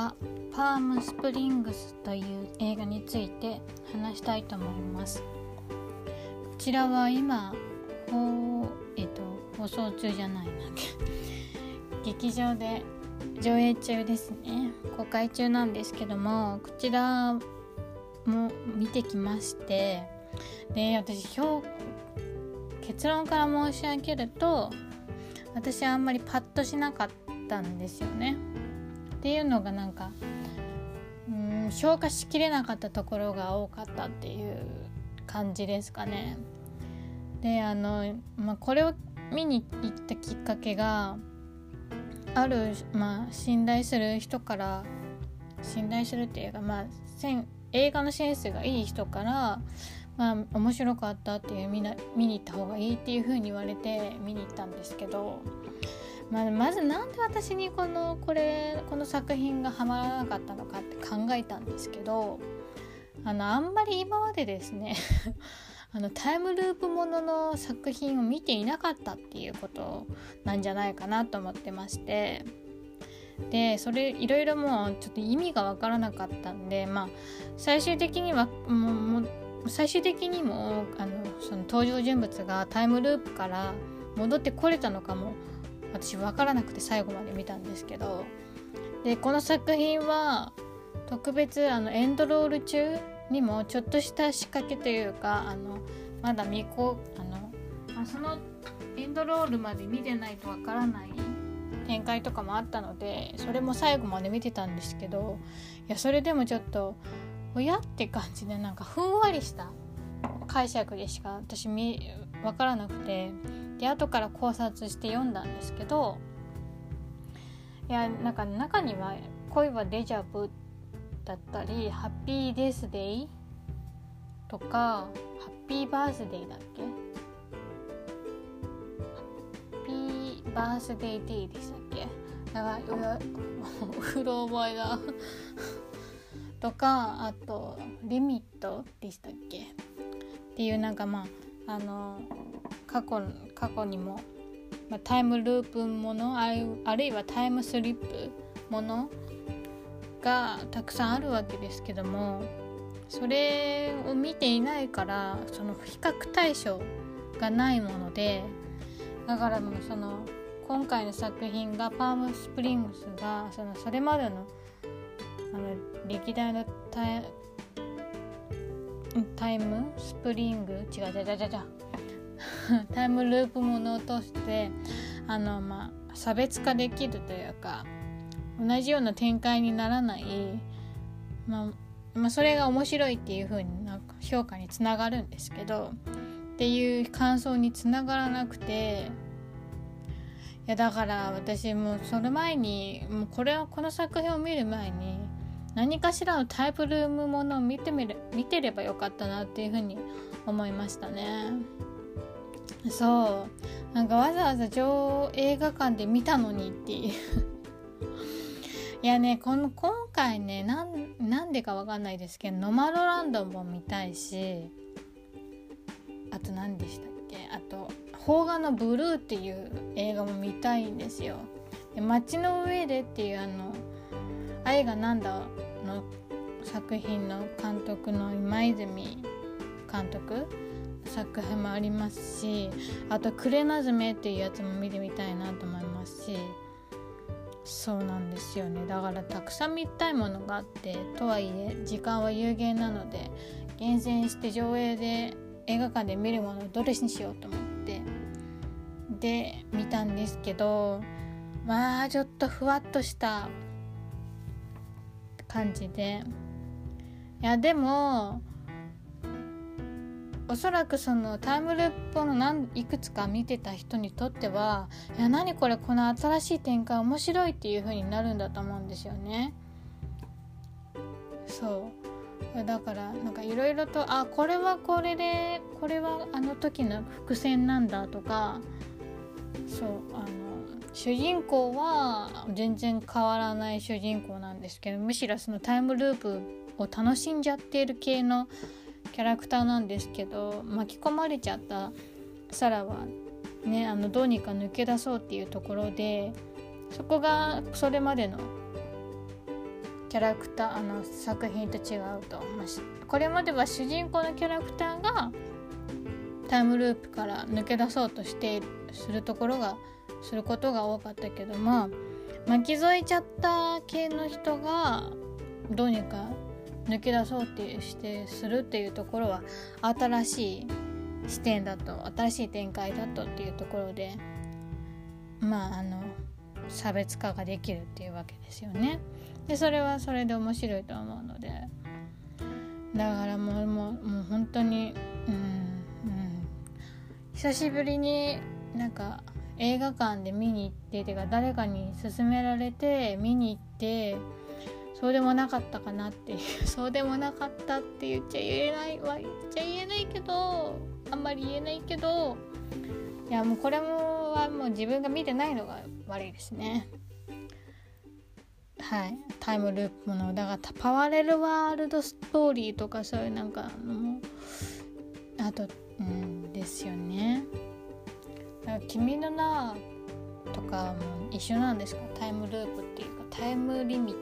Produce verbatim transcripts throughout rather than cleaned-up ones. はパームスプリングスという映画について話したいと思います。こちらは今、えっと、放送中じゃないな劇場で上映中ですね、公開中なんですけども、こちらも見てきまして、で私評結論から申し上げると、私はあんまりパッとしなかったんですよね。っていうのがなんかうーん消化しきれなかったところが多かったっていう感じですかね。であの、まあ、これを見に行ったきっかけがある、まあ、信頼する人から信頼するっていうか、まあ、映画のセンスがいい人から、まあ、面白かったっていう見な見に行った方がいいっていう風に言われて見に行ったんですけど、まあ、まずなんで私にこの、これ、この作品がハマらなかったのかって考えたんですけど、あのあんまり今までですねあのタイムループものの作品を見ていなかったっていうことなんじゃないかなと思ってまして、でそれいろいろもうちょっと意味が分からなかったんで、まあ最終的にはもう最終的にもあのその登場人物がタイムループから戻ってこれたのかも私分からなくて最後まで見たんですけど、でこの作品は特別あのエンドロール中にもちょっとした仕掛けというか、あのまだ未公あのあそのエンドロールまで見てないと分からない展開とかもあったので、それも最後まで見てたんですけど、いやそれでもちょっとおやって感じで、なんかふんわりした解釈でしか私見分からなくて、で後から考察して読んだんですけど、いやなんか中には恋はデジャブだったり、ハッピーデスデイとかハッピーバースデイだっけ、ハッピーバースデイデイでしたっけ、やばい、うろ覚えだとか、あとリミットでしたっけっていう、なんかまああの過去、過去にも、まあ、タイムループもの、あるいはタイムスリップものがたくさんあるわけですけども、それを見ていないからその比較対象がないもので、だからもうその今回の作品がパームスプリングスがそのそれまでのあの歴代のタイ、タイムスプリング違う違う違う違うタイムループものを通してあの、まあ、差別化できるというか同じような展開にならない、まあまあ、それが面白いっていう風になんか評価につながるんですけどっていう感想につながらなくて、いやだから私もうその前にもうこれをこの作品を見る前に何かしらのタイムループものを見てみる見てればよかったなっていう風に思いましたね。そうなんかわざわざ上映画館で見たのにっていういやね、この今回ね、な ん, なんでかわかんないですけど、ノマドランドも見たいし、あと何でしたっけ、あと邦画のブルーっていう映画も見たいんですよ。で街の上でっていうあの愛がなんだの作品の監督の今泉監督作品もありますし、あとクレナズメっていうやつも見てみたいなと思いますし、そうなんですよね。だからたくさん見たいものがあって、とはいえ時間は有限なので厳選して上映で映画館で見るものをどれにしようと思ってで見たんですけど、まあちょっとふわっとした感じで、いやでもおそらくそのタイムループの何いくつか見てた人にとっては、いや何これこの新しい展開面白いっていう風になるんだと思うんですよね。そうだからなんかいろいろと、あこれはこれでこれはあの時の伏線なんだとか、そうあの主人公は全然変わらない主人公なんですけど、むしろそのタイムループを楽しんじゃっている系のキャラクターなんですけど、巻き込まれちゃったサラはね、あのどうにか抜け出そうっていうところで、そこがそれまでのキャラクターあの作品と違うと、まあ、これまでは主人公のキャラクターがタイムループから抜け出そうとしてするところがすることが多かったけど、まあ巻き添えちゃった系の人がどうにか抜け出そうってしてするっていうところは新しい視点だと、新しい展開だとっていうところで、まああの差別化ができるっていうわけですよね。でそれはそれで面白いと思うので、だからもうもう、もう本当に、うんうん、久しぶりになんか映画館で見に行っててか誰かに勧められて見に行ってそうでもなかったかなっていうそうでもなかったって言っちゃ言えないは言っちゃ言えないけどあんまり言えないけどいやもうこれもはもう自分が見てないのが悪いですね。はい、タイムループものだからパワレルワールドストーリーとかそういうなんかのあと、うん、ですよね。君の名とかも一緒なんですか、タイムループっていうかタイムリミッ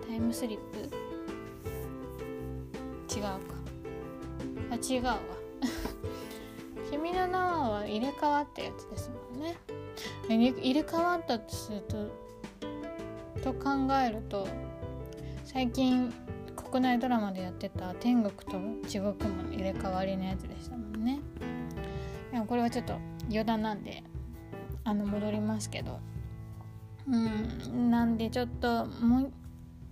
トタイムスリップ違うかあ違うわ君の名は入れ替わったやつですもんね。入れ替わったとするとと考えると最近国内ドラマでやってた天国と地獄の入れ替わりのやつでしたもんね。いやこれはちょっと余談なんであの戻りますけど、うんなんでちょっとも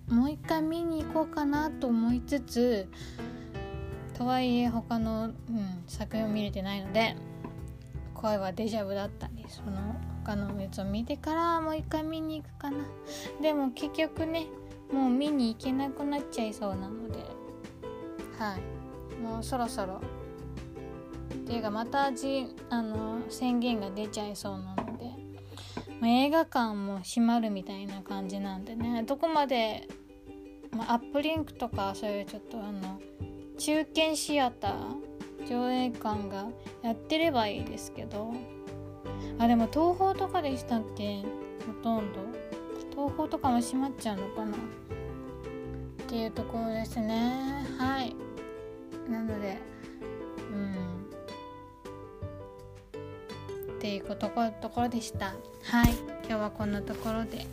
うもう一回見に行こうかなと思いつつとはいえ他の、うん、作品を見れてないので声はデジャブだったりその他のやつを見てからもう一回見に行くかな。でも結局ねもう見に行けなくなっちゃいそうなので、はいもうそろそろっていうかまたじあの宣言が出ちゃいそうなので、まあ、映画館も閉まるみたいな感じなんでね、どこまで、まあ、アップリンクとかそういうちょっとあの中堅シアター上映館がやってればいいですけど、あでも東宝とかでしたっけ、ほとんど東宝とかも閉まっちゃうのかなっていうところですね。はいなのでうんっていうところでした。はい、今日はこんなところで。